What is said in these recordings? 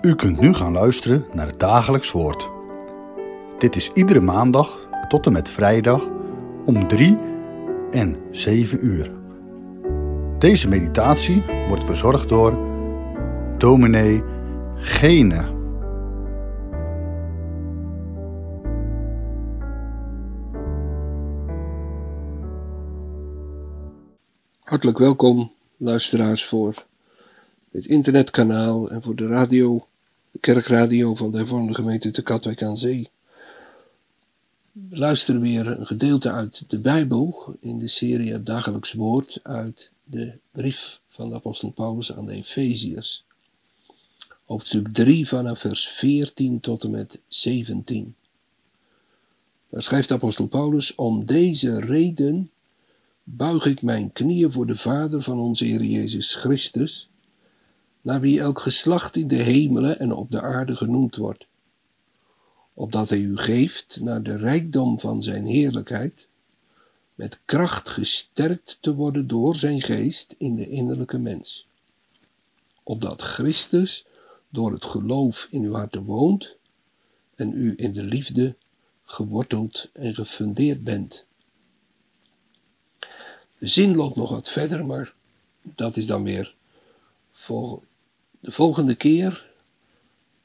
U kunt nu gaan luisteren naar het dagelijks woord. Dit is iedere maandag tot en met vrijdag om 3 en 7 uur. Deze meditatie wordt verzorgd door dominee Gene. Hartelijk welkom, luisteraars, voor het internetkanaal en voor de radio, de kerkradio van de hervormde gemeente te Katwijk aan Zee. We luisteren weer een gedeelte uit de Bijbel in de serie Het Dagelijks Woord uit de brief van de apostel Paulus aan de Efeziërs. Hoofdstuk 3 vanaf vers 14 tot en met 17. Daar schrijft de apostel Paulus: om deze reden buig ik mijn knieën voor de Vader van onze Heer Jezus Christus, naar wie elk geslacht in de hemelen en op de aarde genoemd wordt, opdat hij u geeft naar de rijkdom van zijn heerlijkheid, met kracht gesterkt te worden door zijn geest in de innerlijke mens, opdat Christus door het geloof in uw harten woont en u in de liefde geworteld en gefundeerd bent. De zin loopt nog wat verder, maar dat is dan weer voor de volgende keer.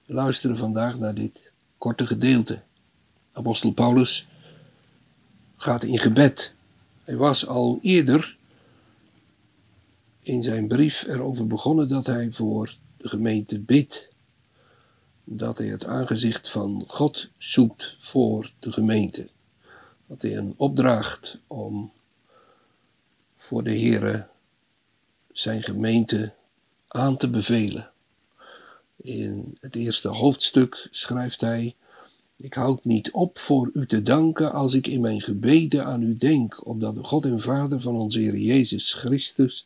We luisteren vandaag naar dit korte gedeelte. Apostel Paulus gaat in gebed. Hij was al eerder in zijn brief erover begonnen dat hij voor de gemeente bidt. Dat hij het aangezicht van God zoekt voor de gemeente. Dat hij hen opdraagt om voor de Heere zijn gemeente aan te bevelen. In het eerste hoofdstuk schrijft hij: ik houd niet op voor u te danken als ik in mijn gebeden aan u denk, opdat de God en Vader van onze Heer Jezus Christus,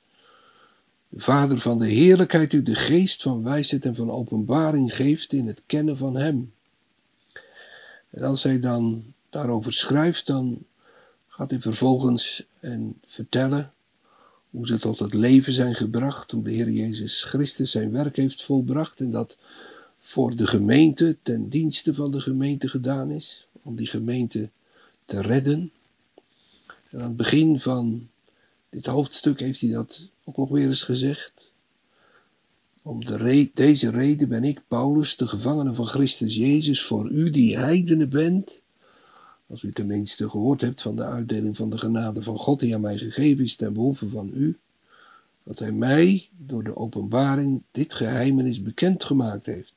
de Vader van de heerlijkheid, u de geest van wijsheid en van openbaring geeft in het kennen van hem. En als hij dan daarover schrijft, dan gaat hij vervolgens en vertellen hoe ze tot het leven zijn gebracht, hoe de Heer Jezus Christus zijn werk heeft volbracht en dat voor de gemeente, ten dienste van de gemeente gedaan is, om die gemeente te redden. En aan het begin van dit hoofdstuk heeft hij dat ook nog weer eens gezegd. Om deze reden ben ik, Paulus, de gevangene van Christus Jezus, voor u die heidenen bent, als u tenminste gehoord hebt van de uitdeling van de genade van God die aan mij gegeven is ten behoeve van u, dat hij mij door de openbaring dit geheimenis bekendgemaakt heeft,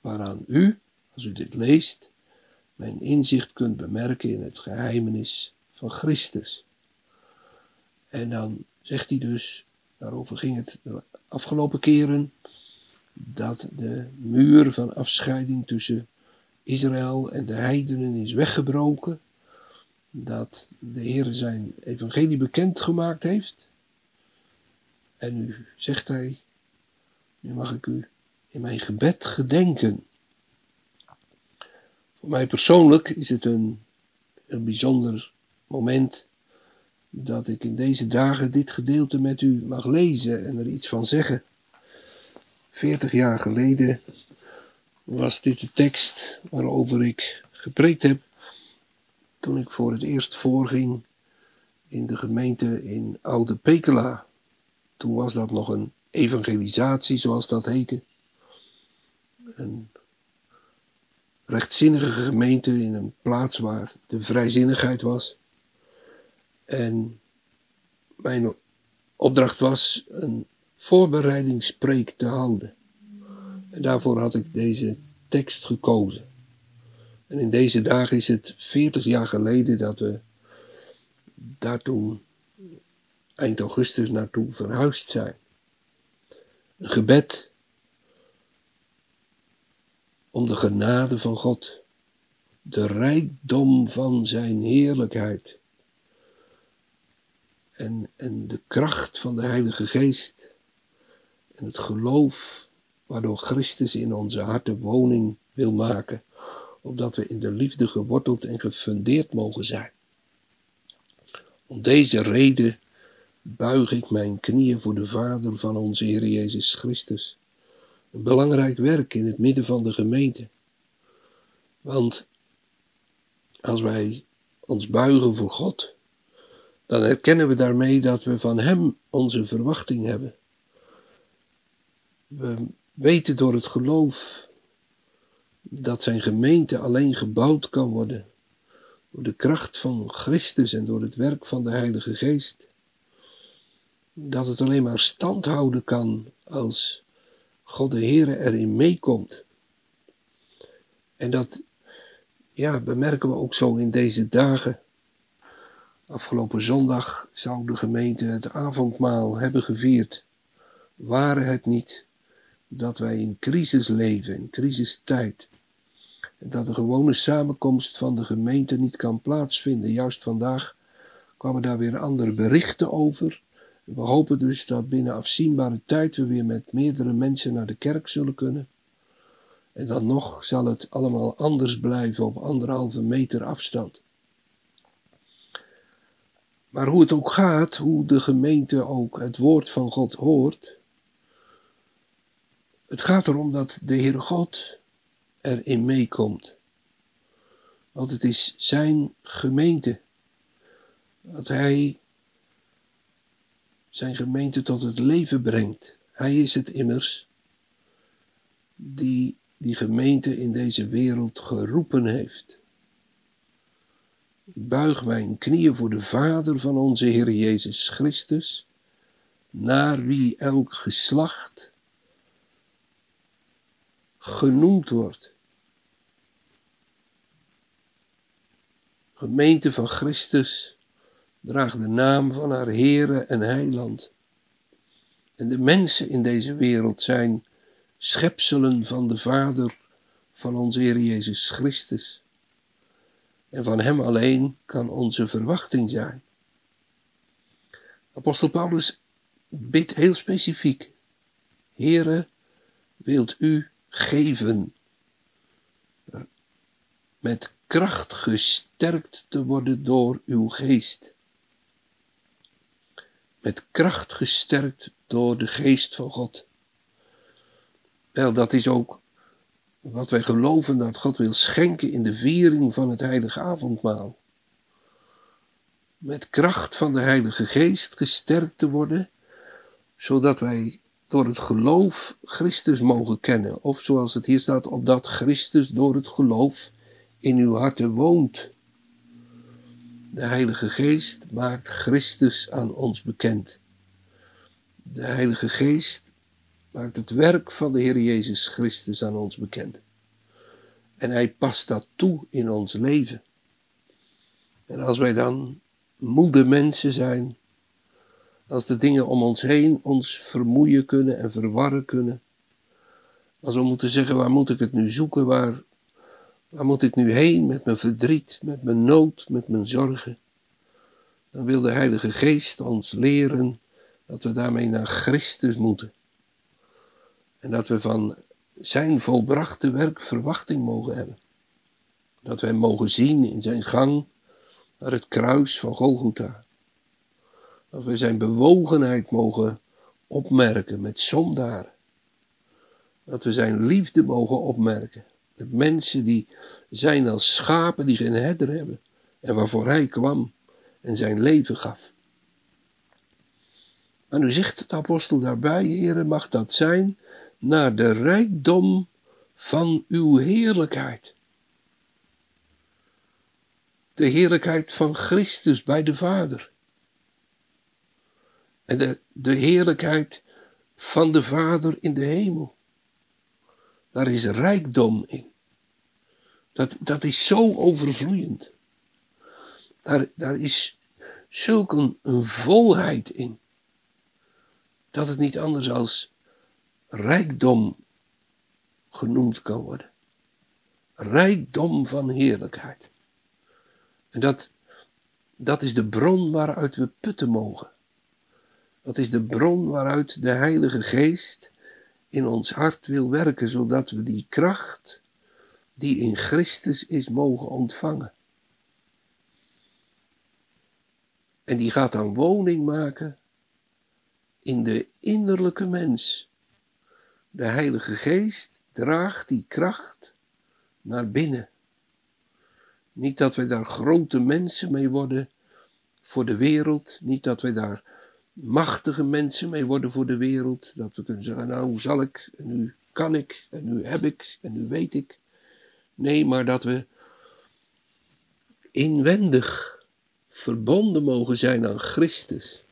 waaraan u, als u dit leest, mijn inzicht kunt bemerken in het geheimenis van Christus. En dan zegt hij dus, daarover ging het de afgelopen keren, dat de muur van afscheiding tussen Israël en de heidenen is weggebroken, dat de Heer zijn evangelie bekendgemaakt heeft. En nu zegt hij: nu mag ik u in mijn gebed gedenken. Voor mij persoonlijk is het een bijzonder moment dat ik in deze dagen dit gedeelte met u mag lezen en er iets van zeggen. 40 jaar geleden was dit de tekst waarover ik gepreekt heb toen ik voor het eerst voorging in de gemeente in Oude Pekela. Toen was dat nog een evangelisatie, zoals dat heette. Een rechtzinnige gemeente in een plaats waar de vrijzinnigheid was. En mijn opdracht was een voorbereidingspreek te houden. En daarvoor had ik deze tekst gekozen. En in deze dagen is het 40 jaar geleden dat we daar toen eind augustus naartoe verhuisd zijn. Een gebed om de genade van God, de rijkdom van zijn heerlijkheid en de kracht van de Heilige Geest en het geloof waardoor Christus in onze harten woning wil maken, opdat we in de liefde geworteld en gefundeerd mogen zijn. Om deze reden buig ik mijn knieën voor de Vader van onze Heer Jezus Christus, een belangrijk werk in het midden van de gemeente. Want als wij ons buigen voor God, dan herkennen we daarmee dat we van Hem onze verwachting hebben. We weten door het geloof dat zijn gemeente alleen gebouwd kan worden door de kracht van Christus en door het werk van de Heilige Geest. Dat het alleen maar stand houden kan als God de Heere erin meekomt. En dat bemerken we ook zo in deze dagen. Afgelopen zondag zou de gemeente het avondmaal hebben gevierd. Ware het niet dat wij in crisis leven, in crisistijd. En dat de gewone samenkomst van de gemeente niet kan plaatsvinden. Juist vandaag kwamen daar weer andere berichten over. We hopen dus dat binnen afzienbare tijd we weer met meerdere mensen naar de kerk zullen kunnen. En dan nog zal het allemaal anders blijven op 1,5 meter afstand. Maar hoe het ook gaat, hoe de gemeente ook het woord van God hoort, het gaat erom dat de Heere God erin meekomt. Want het is zijn gemeente. Dat hij zijn gemeente tot het leven brengt. Hij is het immers die die gemeente in deze wereld geroepen heeft. Ik buig mijn knieën voor de Vader van onze Heer Jezus Christus, naar wie elk geslacht genoemd wordt. Gemeente van Christus draagt de naam van haar Heere en Heiland. En de mensen in deze wereld zijn schepselen van de Vader van onze Heer Jezus Christus. En van Hem alleen kan onze verwachting zijn. Apostel Paulus bidt heel specifiek: Heere, wilt u geven, met kracht gesterkt te worden door uw geest. Met kracht gesterkt door de geest van God. Wel, dat is ook wat wij geloven dat God wil schenken in de viering van het heilige avondmaal. Met kracht van de Heilige Geest gesterkt te worden, zodat wij door het geloof Christus mogen kennen. Of zoals het hier staat, opdat Christus door het geloof in uw harten woont. De Heilige Geest maakt Christus aan ons bekend. De Heilige Geest maakt het werk van de Heer Jezus Christus aan ons bekend. En Hij past dat toe in ons leven. En als wij dan moede mensen zijn, als de dingen om ons heen ons vermoeien kunnen en verwarren kunnen, als we moeten zeggen: waar moet ik het nu zoeken, waar moet ik nu heen met mijn verdriet, met mijn nood, met mijn zorgen, dan wil de Heilige Geest ons leren dat we daarmee naar Christus moeten. En dat we van zijn volbrachte werk verwachting mogen hebben. Dat wij mogen zien in zijn gang naar het kruis van Golgotha. Dat we zijn bewogenheid mogen opmerken met zondaren. Dat we zijn liefde mogen opmerken met mensen die zijn als schapen die geen herder hebben. En waarvoor hij kwam en zijn leven gaf. Maar nu zegt de apostel daarbij: Heere, mag dat zijn naar de rijkdom van uw heerlijkheid. De heerlijkheid van Christus bij de Vader. En de heerlijkheid van de Vader in de hemel. Daar is rijkdom in. Dat is zo overvloeiend. Daar is zulk een volheid in. Dat het niet anders als rijkdom genoemd kan worden. Rijkdom van heerlijkheid. En dat is de bron waaruit we putten mogen. Dat is de bron waaruit de Heilige Geest in ons hart wil werken, zodat we die kracht die in Christus is mogen ontvangen. En die gaat dan woning maken in de innerlijke mens. De Heilige Geest draagt die kracht naar binnen. Niet dat wij daar grote mensen mee worden voor de wereld. Niet dat wij daar machtige mensen mee worden voor de wereld. Dat we kunnen zeggen, nou hoe zal ik, en nu kan ik, en nu heb ik, en nu weet ik. Nee, maar dat we inwendig verbonden mogen zijn aan Christus.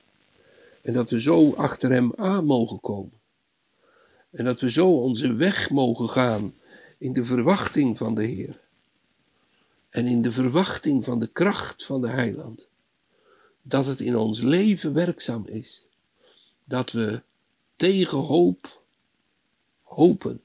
En dat we zo achter hem aan mogen komen. En dat we zo onze weg mogen gaan in de verwachting van de Heer. En in de verwachting van de kracht van de Heiland. Dat het in ons leven werkzaam is. Dat we tegen hoop hopen.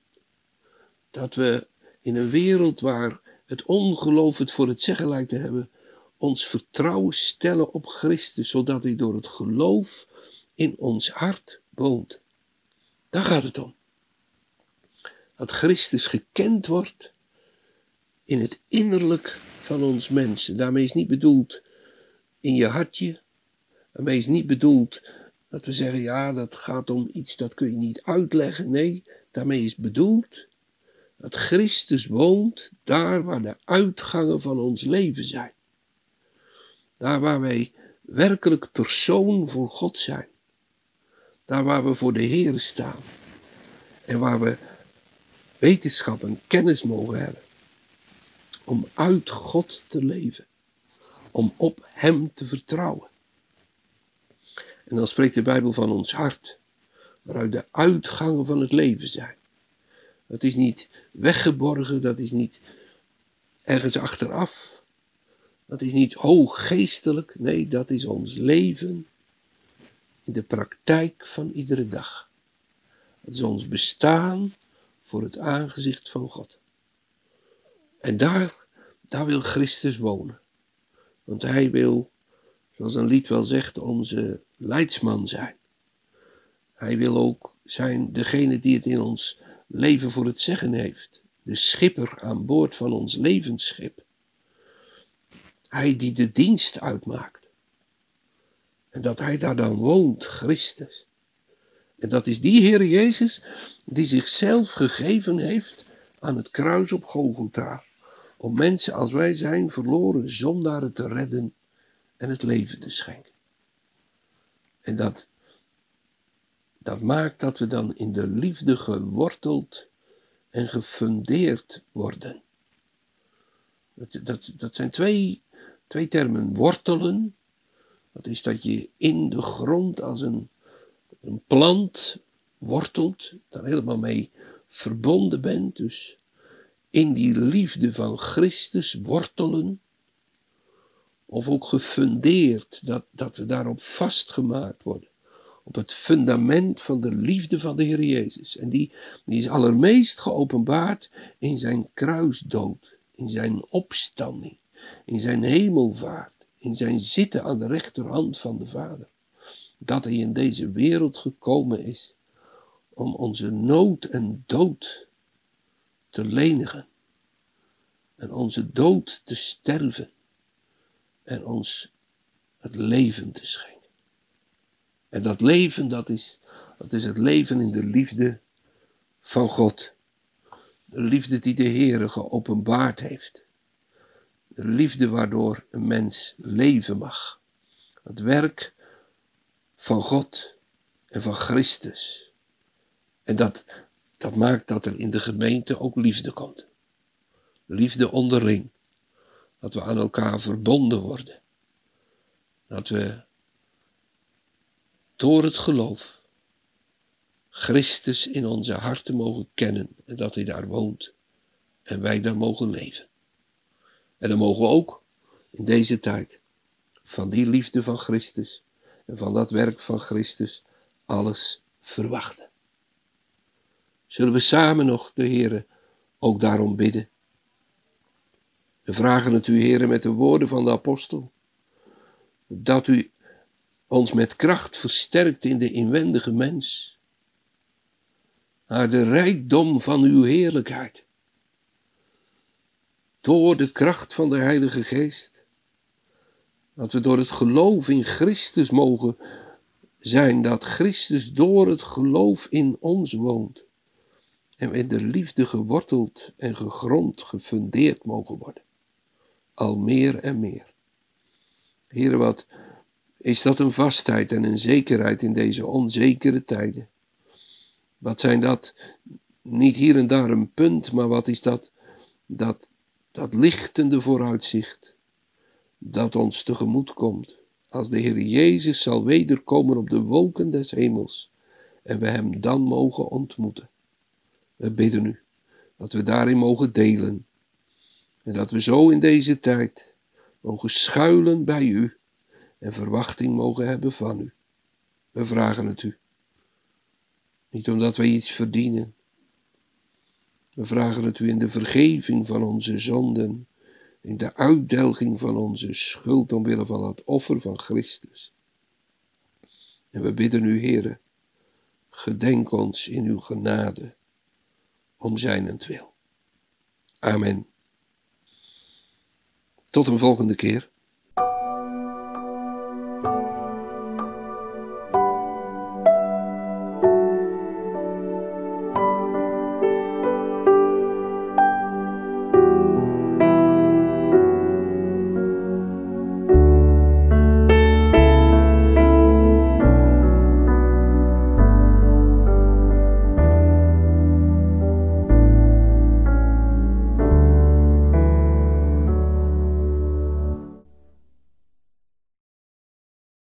Dat we in een wereld waar het ongeloof het voor het zeggen lijkt te hebben, ons vertrouwen stellen op Christus, zodat hij door het geloof in ons hart woont. Daar gaat het om. Dat Christus gekend wordt in het innerlijk van ons mensen. Daarmee is niet bedoeld in je hartje. Daarmee is niet bedoeld dat we zeggen, ja, dat gaat om iets, dat kun je niet uitleggen. Nee, daarmee is bedoeld dat Christus woont daar waar de uitgangen van ons leven zijn. Daar waar wij werkelijk persoon voor God zijn. Daar waar we voor de Heer staan. En waar we wetenschap en kennis mogen hebben. Om uit God te leven. Om op hem te vertrouwen. En dan spreekt de Bijbel van ons hart. Waaruit de uitgangen van het leven zijn. Dat is niet weggeborgen. Dat is niet ergens achteraf. Dat is niet hooggeestelijk. Nee, dat is ons leven. In de praktijk van iedere dag. Het is ons bestaan voor het aangezicht van God. En daar wil Christus wonen. Want hij wil, zoals een lied wel zegt, onze leidsman zijn. Hij wil ook zijn degene die het in ons leven voor het zeggen heeft. De schipper aan boord van ons levensschip. Hij die de dienst uitmaakt. En dat hij daar dan woont, Christus. En dat is die Heer Jezus die zichzelf gegeven heeft aan het kruis op Golgotha. Om mensen als wij zijn verloren zondaren te redden en het leven te schenken. En dat maakt dat we dan in de liefde geworteld en gefundeerd worden. Dat zijn twee termen, wortelen. Dat is dat je in de grond als een plant wortelt, daar helemaal mee verbonden bent. Dus in die liefde van Christus wortelen. Of ook gefundeerd, dat we daarop vastgemaakt worden. Op het fundament van de liefde van de Heer Jezus. En die is allermeest geopenbaard in zijn kruisdood, in zijn opstanding, in zijn hemelvaart. In zijn zitten aan de rechterhand van de Vader. Dat hij in deze wereld gekomen is. Om onze nood en dood te lenigen. En onze dood te sterven. En ons het leven te schenken. En dat leven, dat is het leven in de liefde van God. De liefde die de Heere geopenbaard heeft. De liefde waardoor een mens leven mag. Het werk van God en van Christus. En dat maakt dat er in de gemeente ook liefde komt. Liefde onderling. Dat we aan elkaar verbonden worden. Dat we door het geloof Christus in onze harten mogen kennen. En dat hij daar woont. En wij daar mogen leven. En dan mogen we ook in deze tijd van die liefde van Christus en van dat werk van Christus alles verwachten. Zullen we samen nog de Heere ook daarom bidden? We vragen het u, Heere, met de woorden van de apostel, dat u ons met kracht versterkt in de inwendige mens, naar de rijkdom van uw heerlijkheid. Door de kracht van de Heilige Geest. Dat we door het geloof in Christus mogen zijn. Dat Christus door het geloof in ons woont. en in de liefde geworteld en gegrond, gefundeerd mogen worden. Al meer en meer. Heere, wat is dat een vastheid en een zekerheid in deze onzekere tijden. Wat zijn dat, niet hier en daar een punt, maar wat is dat, dat lichtende vooruitzicht dat ons tegemoet komt. Als de Heer Jezus zal wederkomen op de wolken des hemels en we hem dan mogen ontmoeten. We bidden nu dat we daarin mogen delen en dat we zo in deze tijd mogen schuilen bij u en verwachting mogen hebben van u. We vragen het u, niet omdat wij iets verdienen. We vragen het u in de vergeving van onze zonden, in de uitdelging van onze schuld omwille van het offer van Christus. En we bidden u, Heere, gedenk ons in uw genade, om zijnentwil. Amen. Tot een volgende keer.